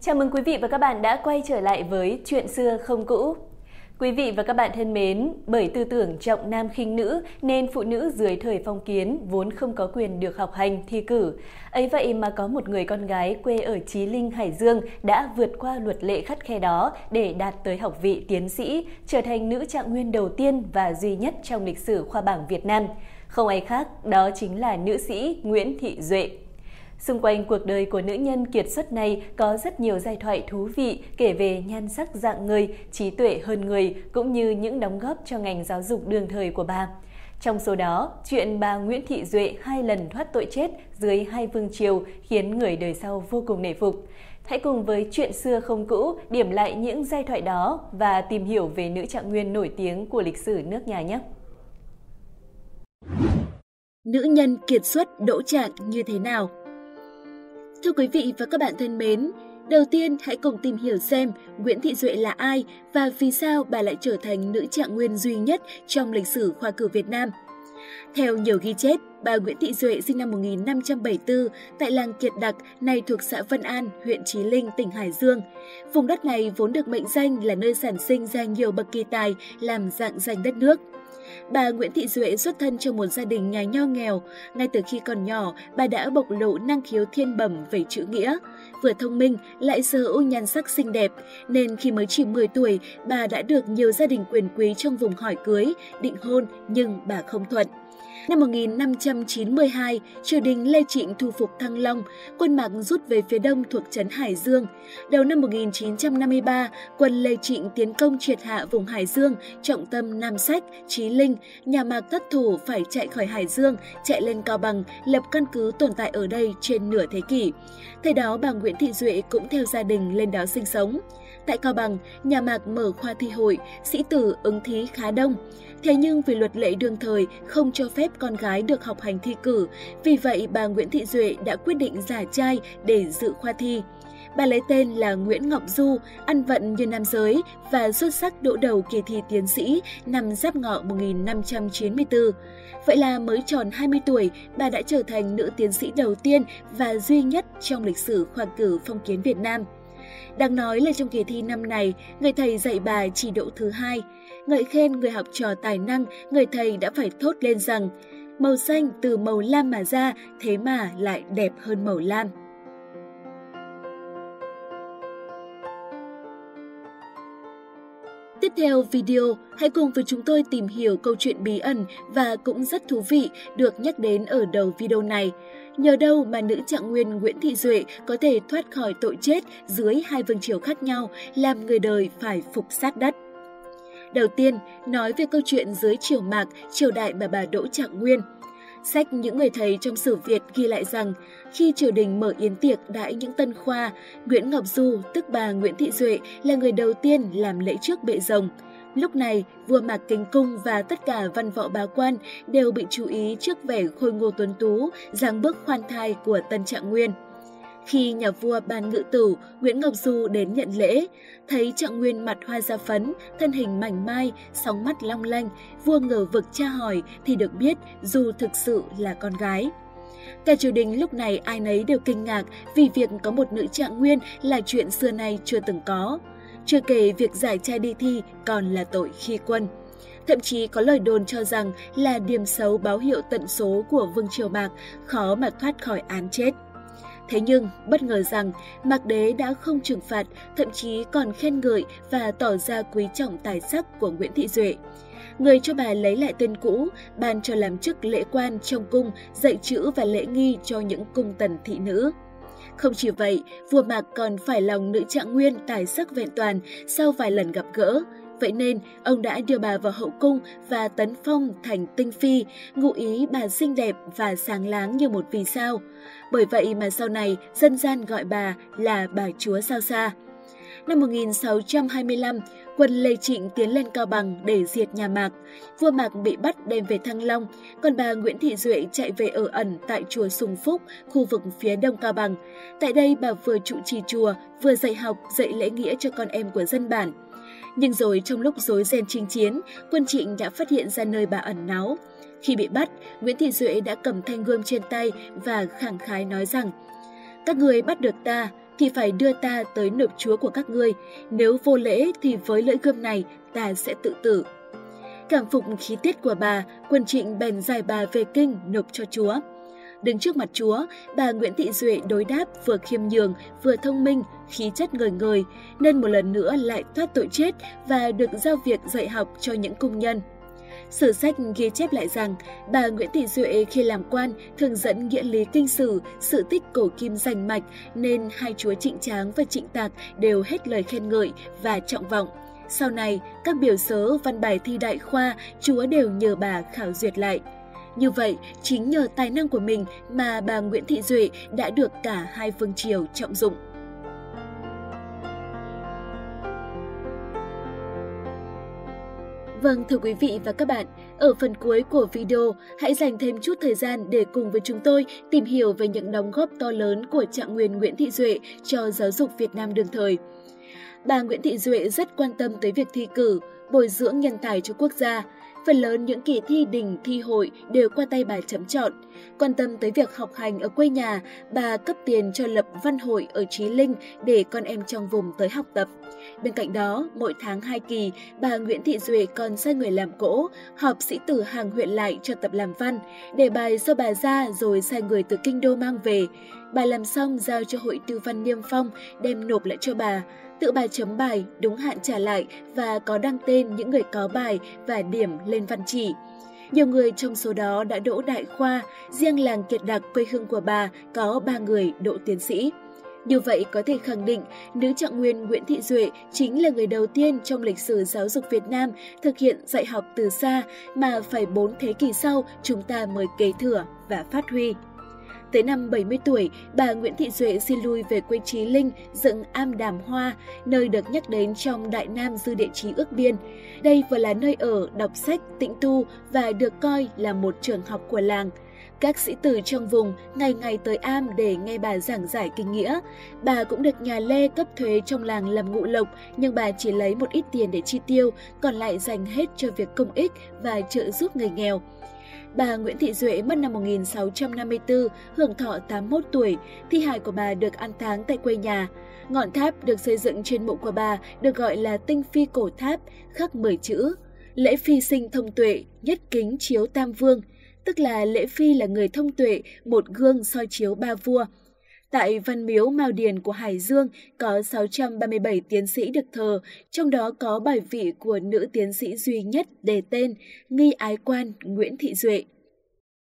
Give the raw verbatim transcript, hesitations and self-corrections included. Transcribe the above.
Chào mừng quý vị và các bạn đã quay trở lại với Chuyện xưa không cũ. Quý vị và các bạn thân mến, bởi tư tưởng trọng nam khinh nữ nên phụ nữ dưới thời phong kiến vốn không có quyền được học hành, thi cử. Ấy vậy mà có một người con gái quê ở Chí Linh, Hải Dương đã vượt qua luật lệ khắt khe đó để đạt tới học vị tiến sĩ, trở thành nữ trạng nguyên đầu tiên và duy nhất trong lịch sử khoa bảng Việt Nam. Không ai khác, đó chính là nữ sĩ Nguyễn Thị Duệ. Xung quanh cuộc đời của nữ nhân kiệt xuất này có rất nhiều giai thoại thú vị kể về nhan sắc dạng người, trí tuệ hơn người cũng như những đóng góp cho ngành giáo dục đương thời của bà. Trong số đó, chuyện bà Nguyễn Thị Duệ hai lần thoát tội chết dưới hai vương triều khiến người đời sau vô cùng nể phục. Hãy cùng với Chuyện xưa không cũ điểm lại những giai thoại đó và tìm hiểu về nữ trạng nguyên nổi tiếng của lịch sử nước nhà nhé! Nữ nhân kiệt xuất đỗ trạng như thế nào? Thưa quý vị và các bạn thân mến, đầu tiên hãy cùng tìm hiểu xem Nguyễn Thị Duệ là ai và vì sao bà lại trở thành nữ trạng nguyên duy nhất trong lịch sử khoa cử Việt Nam. Theo nhiều ghi chép, bà Nguyễn Thị Duệ sinh năm một nghìn năm trăm bảy mươi tư tại làng Kiệt Đặc, nay thuộc xã Vân An, huyện Chí Linh, tỉnh Hải Dương. Vùng đất này vốn được mệnh danh là nơi sản sinh ra nhiều bậc kỳ tài làm rạng danh đất nước. Bà Nguyễn Thị Duệ xuất thân trong một gia đình nhà nho nghèo. Ngay từ khi còn nhỏ, bà đã bộc lộ năng khiếu thiên bẩm về chữ nghĩa. Vừa thông minh, lại sở hữu nhan sắc xinh đẹp, nên khi mới chỉ mười tuổi, bà đã được nhiều gia đình quyền quý trong vùng hỏi cưới, định hôn, nhưng bà không thuận. Năm một nghìn năm trăm chín mươi hai, triều đình Lê Trịnh thu phục Thăng Long, quân Mạc rút về phía đông thuộc trấn Hải Dương. Đầu năm một nghìn chín trăm năm mươi ba, quân Lê Trịnh tiến công triệt hạ vùng Hải Dương, trọng tâm Nam Sách, Chí Linh. Nhà Mạc thất thủ phải chạy khỏi Hải Dương, chạy lên Cao Bằng, lập căn cứ tồn tại ở đây trên nửa thế kỷ. Thời đó, bà Nguyễn Thị Duệ cũng theo gia đình lên đó sinh sống. Tại Cao Bằng, nhà Mạc mở khoa thi hội, sĩ tử ứng thí khá đông. Thế nhưng vì luật lệ đương thời không cho phép con gái được học hành thi cử, vì vậy bà Nguyễn Thị Duệ đã quyết định giả trai để dự khoa thi. Bà lấy tên là Nguyễn Ngọc Du, ăn vận như nam giới và xuất sắc đỗ đầu kỳ thi tiến sĩ năm Giáp Ngọ một nghìn năm trăm chín mươi tư. Vậy là mới tròn hai mươi tuổi, bà đã trở thành nữ tiến sĩ đầu tiên và duy nhất trong lịch sử khoa cử phong kiến Việt Nam. Đáng nói là trong kỳ thi năm này, người thầy dạy bà chỉ đỗ thứ hai. Ngợi khen người học trò tài năng, người thầy đã phải thốt lên rằng màu xanh từ màu lam mà ra, thế mà lại đẹp hơn màu lam. Tiếp theo video, hãy cùng với chúng tôi tìm hiểu câu chuyện bí ẩn và cũng rất thú vị được nhắc đến ở đầu video này. Nhờ đâu mà nữ trạng nguyên Nguyễn Thị Duệ có thể thoát khỏi tội chết dưới hai vương triều khác nhau, làm người đời phải phục sát đất. Đầu tiên, nói về câu chuyện dưới triều Mạc, triều đại mà bà đỗ trạng nguyên. Sách Những Người Thầy trong Sử Việt ghi lại rằng, khi triều đình mở yến tiệc đãi những tân khoa, Nguyễn Ngọc Du, tức bà Nguyễn Thị Duệ, là người đầu tiên làm lễ trước bệ rồng. Lúc này, vua Mạc Kính Cung và tất cả văn võ bá quan đều bị chú ý trước vẻ khôi ngô tuấn tú, dáng bước khoan thai của tân trạng nguyên. Khi nhà vua ban ngự tử, Nguyễn Ngọc Du đến nhận lễ, thấy trạng nguyên mặt hoa da phấn, thân hình mảnh mai, sóng mắt long lanh, vua ngờ vực tra hỏi thì được biết Du thực sự là con gái. Cả triều đình lúc này ai nấy đều kinh ngạc vì việc có một nữ trạng nguyên là chuyện xưa nay chưa từng có. Chưa kể việc giải trai đi thi còn là tội khi quân. Thậm chí có lời đồn cho rằng là điểm xấu báo hiệu tận số của vương triều Mạc, khó mà thoát khỏi án chết. Thế nhưng, bất ngờ rằng, Mạc Đế đã không trừng phạt, thậm chí còn khen ngợi và tỏ ra quý trọng tài sắc của Nguyễn Thị Duệ. Người cho bà lấy lại tên cũ, ban cho làm chức lễ quan trong cung, dạy chữ và lễ nghi cho những cung tần thị nữ. Không chỉ vậy, vua Mạc còn phải lòng nữ trạng nguyên tài sắc vẹn toàn sau vài lần gặp gỡ. Vậy nên, ông đã đưa bà vào hậu cung và tấn phong thành tinh phi, ngụ ý bà xinh đẹp và sáng láng như một vì sao. Bởi vậy mà sau này, dân gian gọi bà là bà chúa sao xa. Năm một nghìn sáu trăm hai mươi lăm, quân Lê Trịnh tiến lên Cao Bằng để diệt nhà Mạc. Vua Mạc bị bắt đem về Thăng Long, còn bà Nguyễn Thị Duệ chạy về ở ẩn tại chùa Sùng Phúc, khu vực phía đông Cao Bằng. Tại đây, bà vừa trụ trì chùa, vừa dạy học, dạy lễ nghĩa cho con em của dân bản. Nhưng rồi trong lúc rối ren chinh chiến, quân Trịnh đã phát hiện ra nơi bà ẩn náu. Khi bị bắt, Nguyễn Thị Duệ đã cầm thanh gươm trên tay và khẳng khái nói rằng: "Các người bắt được ta, thì phải đưa ta tới nộp chúa của các ngươi, nếu vô lễ thì với lưỡi gươm này ta sẽ tự tử. Cảm phục khí tiết của bà, quân Trịnh bèn giải bà về kinh nộp cho chúa. Đứng trước mặt chúa, bà Nguyễn Thị Duệ đối đáp vừa khiêm nhường, vừa thông minh, khí chất ngời ngời, nên một lần nữa lại thoát tội chết và được giao việc dạy học cho những công nhân. Sử sách ghi chép lại rằng, bà Nguyễn Thị Duệ khi làm quan thường dẫn nghĩa lý kinh sử, sự tích cổ kim rành mạch, nên hai chúa Trịnh Tráng và Trịnh Tạc đều hết lời khen ngợi và trọng vọng. Sau này, các biểu sớ, văn bài thi đại khoa, chúa đều nhờ bà khảo duyệt lại. Như vậy, chính nhờ tài năng của mình mà bà Nguyễn Thị Duệ đã được cả hai vương triều trọng dụng. Vâng, thưa quý vị và các bạn, ở phần cuối của video, hãy dành thêm chút thời gian để cùng với chúng tôi tìm hiểu về những đóng góp to lớn của trạng nguyên Nguyễn Thị Duệ cho giáo dục Việt Nam đương thời. Bà Nguyễn Thị Duệ rất quan tâm tới việc thi cử, bồi dưỡng nhân tài cho quốc gia. Phần lớn những kỳ thi đình, thi hội đều qua tay bà chấm chọn. Quan tâm tới việc học hành ở quê nhà, bà cấp tiền cho lập văn hội ở Chí Linh để con em trong vùng tới học tập. Bên cạnh đó, mỗi tháng hai kỳ, bà Nguyễn Thị Duệ còn sai người làm cỗ, họp sĩ tử hàng huyện lại cho tập làm văn, để bài do bà ra rồi sai người từ kinh đô mang về. Bà làm xong giao cho hội tư văn niêm phong, đem nộp lại cho bà. Tự bà chấm bài, đúng hạn trả lại và có đăng tên những người có bài và điểm lên văn chỉ. Nhiều người trong số đó đã đỗ đại khoa, riêng làng Kiệt Đặc quê hương của bà có ba người đỗ tiến sĩ. Như vậy có thể khẳng định, nữ trạng nguyên Nguyễn Thị Duệ chính là người đầu tiên trong lịch sử giáo dục Việt Nam thực hiện dạy học từ xa mà phải bốn thế kỷ sau chúng ta mới kế thừa và phát huy. Tới năm bảy mươi tuổi, bà Nguyễn Thị Duệ xin lui về quê Chí Linh dựng Am Đàm Hoa, nơi được nhắc đến trong Đại Nam dư địa chí Ước Biên. Đây vừa là nơi ở, đọc sách, tĩnh tu và được coi là một trường học của làng. Các sĩ tử trong vùng ngày ngày tới Am để nghe bà giảng giải kinh nghĩa. Bà cũng được nhà Lê cấp thuế trong làng làm ngụ lộc, nhưng bà chỉ lấy một ít tiền để chi tiêu, còn lại dành hết cho việc công ích và trợ giúp người nghèo. Bà Nguyễn Thị Duệ mất năm một nghìn sáu trăm năm mươi tư, hưởng thọ tám mươi mốt tuổi, thi hài của bà được an táng tại quê nhà. Ngọn tháp được xây dựng trên mộ của bà được gọi là tinh phi cổ tháp, khắc mười chữ: lễ phi sinh thông tuệ, nhất kính chiếu tam vương, tức là lễ phi là người thông tuệ, một gương soi chiếu ba vua. Tại Văn Miếu Mao Điền của Hải Dương có sáu trăm ba mươi bảy tiến sĩ được thờ, trong đó có bài vị của nữ tiến sĩ duy nhất đề tên Nghi Ái Quan Nguyễn Thị Duệ.